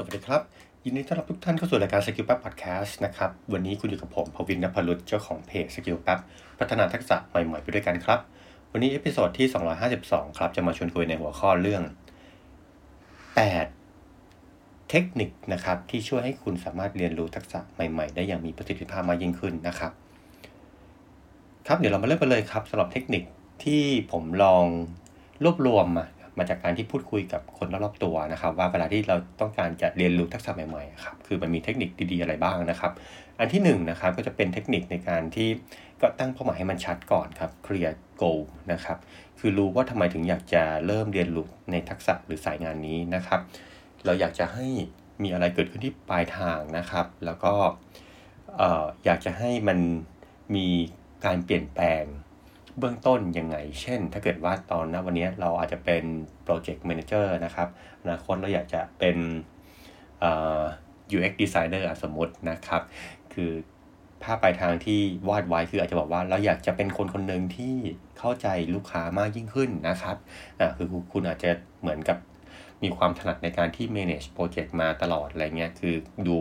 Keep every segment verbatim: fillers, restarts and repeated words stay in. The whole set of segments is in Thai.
สวัสดีครับยินดีต้อนรับทุกท่านเข้าสู่รายการ Skillpap Podcast นะครับวันนี้คุณอยู่กับผมพวิญ ณภลุจเจ้าของเพจ Skillpap พัฒนาทักษะใหม่ๆไปด้วยกันครับวันนี้เอพิโซดที่สองร้อยห้าสิบสองครับจะมาชวนคุยในหัวข้อเรื่องแปดเทคนิคนะครับที่ช่วยให้คุณสามารถเรียนรู้ทักษะใหม่ๆได้อย่างมีประสิทธิภาพมากยิ่งขึ้นนะครับครับเดี๋ยวเรามาเริ่มกันเลยครับสำหรับเทคนิคที่ผมลองรวบรวมมามาจากการที่พูดคุยกับคนรอบๆตัวนะครับว่าเวลาที่เราต้องการจะเรียนรู้ทักษะใหม่ๆครับคือมันมีเทคนิคดีๆอะไรบ้างนะครับอันที่หนึ่งนะครับก็จะเป็นเทคนิคในการที่ก็ตั้งเป้าหมายให้มันชัดก่อนครับ clear goal นะครับคือรู้ว่าทำไมถึงอยากจะเริ่มเรียนรู้ในทักษะหรือสายงานนี้นะครับเราอยากจะให้มีอะไรเกิดขึ้นที่ปลายทางนะครับแล้วก็เอ่ออยากจะให้มันมีการเปลี่ยนแปลงเบื้องต้นยังไงเช่นถ้าเกิดว่าตอนนะวันนี้เราอาจจะเป็นโปรเจกต์แมเนเจอร์นะครับอนาคตเราอยากจะเป็นเอ่อ ยู เอ็กซ์ Designer สมมตินะครับคือภาพปลายทางที่วาดไว้คืออาจจะบอกว่าเราอยากจะเป็นคนคนนึงที่เข้าใจลูกค้ามากยิ่งขึ้นนะครับอ่ะคือคุณอาจจะเหมือนกับมีความถนัดในการที่ manage โปรเจกต์มาตลอดอะไรเงี้ยคือดู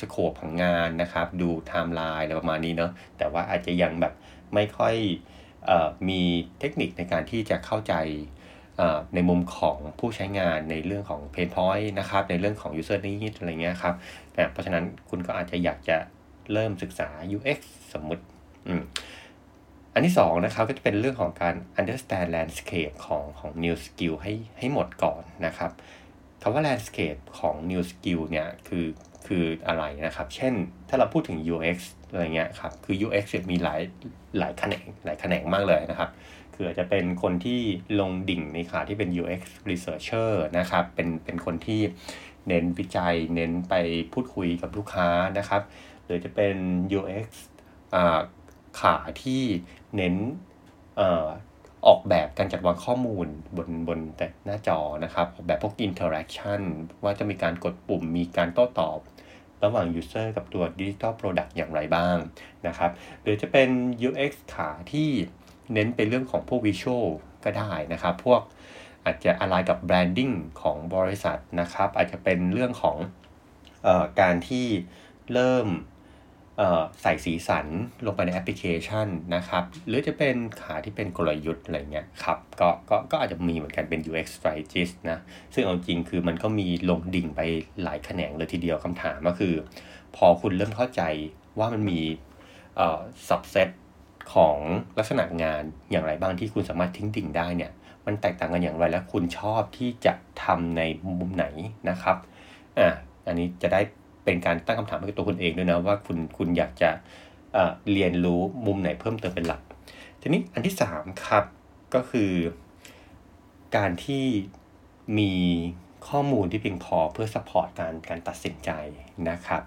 สโคปของงานนะครับดูไทม์ไลน์อะไรประมาณนี้เนาะแต่ว่าอาจจะยังแบบไม่ค่อยมีเทคนิคในการที่จะเข้าใจในมุมของผู้ใช้งานในเรื่องของ Pain Point นะครับในเรื่องของ User Need อะไรเงี้ยครับเพราะฉะนั้นคุณก็อาจจะอยากจะเริ่มศึกษา ยู เอ็กซ์ สมมุติอันที่สองนะครับก็จะเป็นเรื่องของการ understand landscape ของของ new skill ให้ให้หมดก่อนนะครับคำว่า landscape ของ new skill เนี่ยคือคืออะไรนะครับเช่นถ้าเราพูดถึง ยู เอ็กซ์ อะไรเงี้ยครับคือ ยู เอ็กซ์ มีหลายหลายแขนงหลายแขนงมากเลยนะครับคืออาจจะเป็นคนที่ลงดิ่งในขาที่เป็น ยู เอ็กซ์ researcher นะครับเป็นเป็นคนที่เน้นวิจัยเน้นไปพูดคุยกับลูกค้านะครับหรือจะเป็น ยู เอ็กซ์ อ่าขาที่เน้นเอ่อออกแบบการจัดวางข้อมูลบนบนแต่หน้าจอนะครับออกแบบพวก interaction ว่าจะมีการกดปุ่มมีการโต้ตอบระหว่าง user กับตัว digital product อย่างไรบ้างนะครับหรือจะเป็น ยู เอ็กซ์ ขาที่เน้นเป็นเรื่องของพวก visual ก็ได้นะครับพวกอาจจะอะไรกับ branding ของบริษัทนะครับอาจจะเป็นเรื่องของเอ่อการที่เริ่มเอ่อใส่สีสันลงไปในแอปพลิเคชันนะครับหรือจะเป็นขาที่เป็นกลยุทธ์อะไรเงี้ยครับก็ก็ก็อาจจะมีเหมือนกันเป็น ยู เอ็กซ์ strategies นะซึ่งเอาจริงคือมันก็มีลงดิ่งไปหลายแขนงเลยทีเดียวคำถามก็คือพอคุณเริ่มเข้าใจว่ามันมีเอ่อ subset ของลักษณะงานอย่างไรบ้างที่คุณสามารถทิ้งดิ่งได้เนี่ยมันแตกต่างกันอย่างไรและคุณชอบที่จะทำในมุมไหนนะครับอ่ะอันนี้จะได้เป็นการตั้งคำถามให้กับตัวคุณเองด้วยนะว่าคุณคุณอยากจะ เอ่อ เรียนรู้มุมไหนเพิ่มเติมเป็นหลักทีนี้อันที่สามครับก็คือการที่มีข้อมูลที่เพียงพอเพื่อซัพพอร์ตการการตัดสินใจนะครับ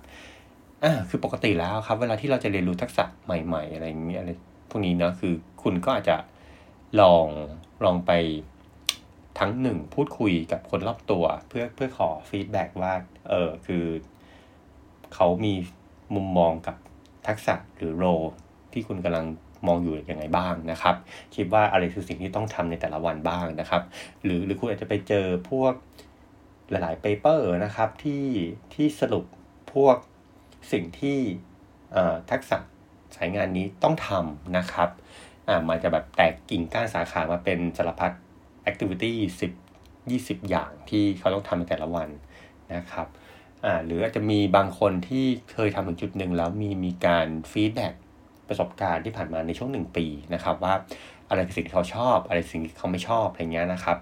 อ่าคือปกติแล้วครับเวลาที่เราจะเรียนรู้ทักษะใหม่ๆอะไรอย่างเงี้ยอะไรพวกนี้เนาะคือคุณก็อาจจะลองลองไปทั้งหนึ่งพูดคุยกับคนรอบตัวเพื่อเพื่อขอฟีดแบ็กว่าเออคือเขามีมุมมองกับทักษะหรือโรลที่คุณกำลังมองอยู่อย่างไรบ้างนะครับคิดว่าอะไรคือสิ่งที่ต้องทำในแต่ละวันบ้างนะครับหรือหรือคุณอาจจะไปเจอพวกหลายๆ paper นะครับที่ที่สรุปพวกสิ่งที่ทักษะสายงานนี้ต้องทำนะครับอ่ามันจะแบบแตกกิ่งก้านสาขามาเป็นสารพัด activity สิบ ยี่สิบ อย่างที่เขาต้องทำในแต่ละวันนะครับอ่าหรืออาจจะมีบางคนที่เคยทำถึงจุดหนึ่งแล้วมีมีการฟีดแบ็กประสบการณ์ที่ผ่านมาในช่วงหนึ่งปีนะครับว่าอะไรคือสิ่งที่เขาชอบอะไรสิ่งที่เขาไม่ชอบอะไรเงี้ยนะครับ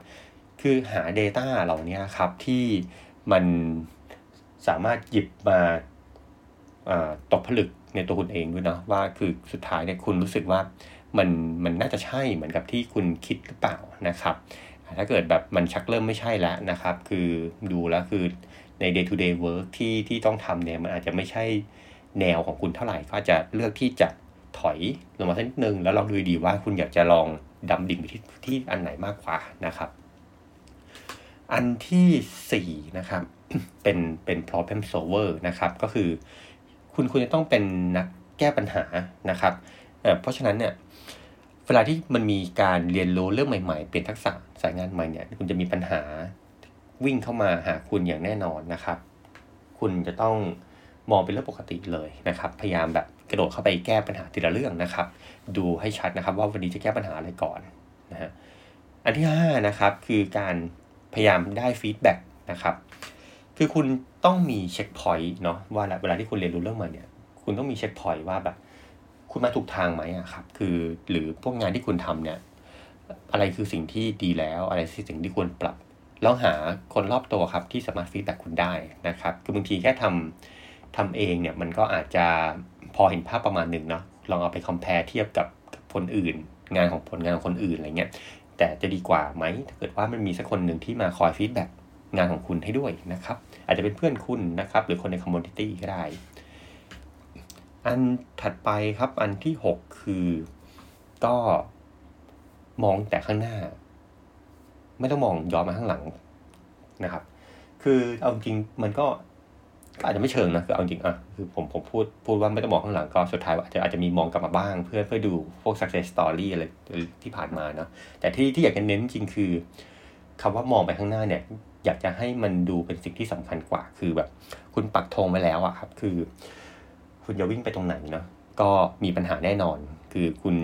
คือหา data เหล่านี้ครับที่มันสามารถหยิบมาอ่าตกผลึกในตัวคุณเองด้วยเนาะว่าคือสุดท้ายเนี่ยคุณรู้สึกว่ามันมันน่าจะใช่เหมือนกับที่คุณคิดหรือเปล่านะครับถ้าเกิดแบบมันชักเริ่มไม่ใช่แล้วนะครับคือดูแล้วคือใน day to day work ที่ที่ต้องทำเนี่ยมันอาจจะไม่ใช่แนวของคุณเท่าไหร่ก็อาจจะเลือกที่จะถอยลงมาสักนิดนึงแล้วลองดูดีว่าคุณอยากจะลองดำดิ่งไปที่ที่อันไหนมากกว่านะครับอันที่สี่นะครับ เป็นเป็น problem solver นะครับก็คือคุณคุณจะต้องเป็นนักแก้ปัญหานะครับเอ่อเพราะฉะนั้นเนี่ยเวลาที่มันมีการเรียนรู้เรื่องใหม่ๆเปลี่ยนทักษะสายงานใหม่เนี่ยคุณจะมีปัญหาวิ่งเข้ามาหาคุณอย่างแน่นอนนะครับ คุณจะต้องมองเป็นเรื่องปกติเลยนะครับพยายามแบบกระโดดเข้าไปแก้ปัญหาทีละเรื่องนะครับดูให้ชัดนะครับว่าวันนี้จะแก้ปัญหาอะไรก่อนนะฮะอันที่ห้านะครับคือการพยายามได้ฟีดแบ็กนะครับคือคุณต้องมีเช็คพอยต์เนาะว่าเวลาที่คุณเรียนรู้เรื่องมันเนี่ยคุณต้องมีเช็คพอยต์ว่าแบบคุณมาถูกทางไหมอะครับคือหรือพวกงานที่คุณทำเนี่ยอะไรคือสิ่งที่ดีแล้วอะไรคือสิ่งที่ควรปรับลองหาคนรอบตัวครับที่สามารถฟีดแบ็กคุณได้นะครับคือบางทีแค่ทำทำเองเนี่ยมันก็อาจจะพอเห็นภาพประมาณหนึ่งเนาะลองเอาไปคอมแพร์เทียบกับคนอื่นงานของผลงานของคนอื่นอะไรเงี้ยแต่จะดีกว่าไหมถ้าเกิดว่ามันมีสักคนหนึ่งที่มาคอยฟีดแบ็กงานของคุณให้ด้วยนะครับอาจจะเป็นเพื่อนคุณนะครับหรือคนในคอมมูนิตี้ก็ได้อันถัดไปครับอันที่หกคือก็มองแต่ข้างหน้าไม่ต้องมองย้อนมาข้างหลังนะครับคือเอาจริงมันก็อาจจะไม่เชิงนะคือเอาจริงอ่ะคือผมผมพูดพูดว่าไม่ต้องมองข้างหลังก็สุดท้ายอาจจะอาจจะมีมองกลับมาบ้างเพื่อเพื่อดูพวก success story อะไรที่ผ่านมาเนาะแต่ที่ที่อยากจะเน้นจริงคือคำว่ามองไปข้างหน้าเนี่ยอยากจะให้มันดูเป็นสิ่งที่สำคัญกว่าคือแบบคุณปักธงไว้แล้วอะครับคือคุณจะวิ่งไปตรงไหนเนาะก็มีปัญหาแน่นอนคือคุณ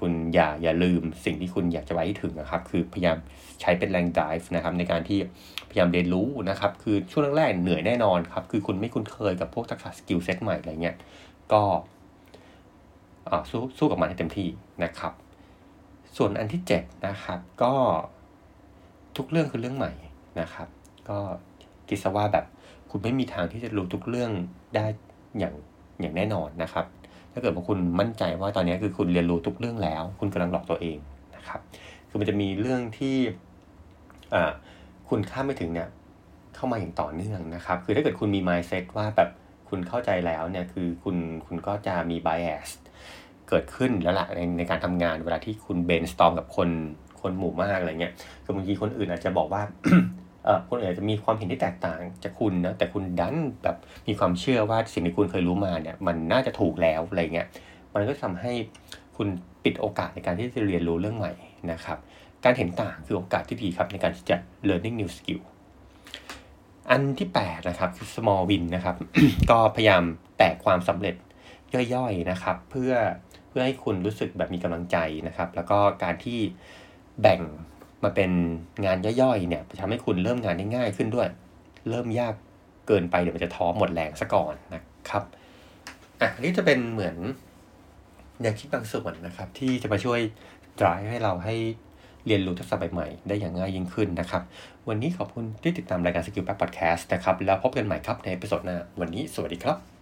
คุณอย่าอย่าลืมสิ่งที่คุณอยากจะไปให้ถึงนะครับคือพยายามใช้เป็นแรงไดฟ์นะครับในการที่พยายามเรียนรู้นะครับคือช่วงแรกๆเหนื่อยแน่นอนครับคือคุณไม่คุ้นเคยกับพวกทักษะสกิลเซ็ตใหม่อะไรเงี้ยก็อ่าสู้สู้กับมันให้เต็มที่นะครับส่วนอันที่เจ็ดนะครับก็ทุกเรื่องคือเรื่องใหม่นะครับก็คิดซะว่าแบบคุณไม่มีทางที่จะรู้ทุกเรื่องได้อย่างอย่างแน่นอนนะครับถ้าเกิดว่าคุณมั่นใจว่าตอนนี้คือคุณเรียนรู้ทุกเรื่องแล้วคุณกำลังหลอกตัวเองนะครับคือมันจะมีเรื่องที่อ่าคุณคาดไม่ถึงเนี่ยเข้ามาอย่างต่อเนื่องนะครับคือถ้าเกิดคุณมี mindset ว่าแบบคุณเข้าใจแล้วเนี่ยคือคุณคุณก็จะมี bias เกิดขึ้นแล้วล่ะในในการทำงานเวลาที่คุณ brainstorm กับคนคนหมู่มากอะไรเงี้ยคือบางทีคนอื่นอาจจะบอกว่า เอ่อคนอื่นอาจจะมีความเห็นที่แตกต่างจากคุณนะแต่คุณดันแบบมีความเชื่อว่าสิ่งที่คุณเคยรู้มาเนี่ยมันน่าจะถูกแล้วอะไรเงี้ยมันก็ทำให้คุณปิดโอกาสในการที่จะเรียนรู้เรื่องใหม่นะครับการเห็นต่างคือโอกาสที่ดีครับในการที่จะ learning new skill อันที่แปดนะครับคือ small win นะครับ ก็พยายามแตกความสำเร็จย่อยๆนะครับเพื่อเพื่อให้คุณรู้สึกแบบมีกำลังใจนะครับแล้วก็การที่แบ่งมาเป็นงานย่อยๆเนี่ยจะทำให้คุณเริ่มงานได้ง่ายขึ้นด้วยเริ่มยากเกินไปเดี๋ยวมันจะท้อหมดแรงซะก่อนนะครับอ่ะนี่จะเป็นเหมือนแนวคิดบางส่วนนะครับที่จะมาช่วย drive ให้เราให้เรียนรู้ทักษะใหม่ๆได้อย่างง่ายยิ่งขึ้นนะครับวันนี้ขอบคุณที่ติดตามรายการ Skillpap Podcast นะครับแล้วพบกันใหม่ครับในเอพิโซดหน้าวันนี้สวัสดีครับ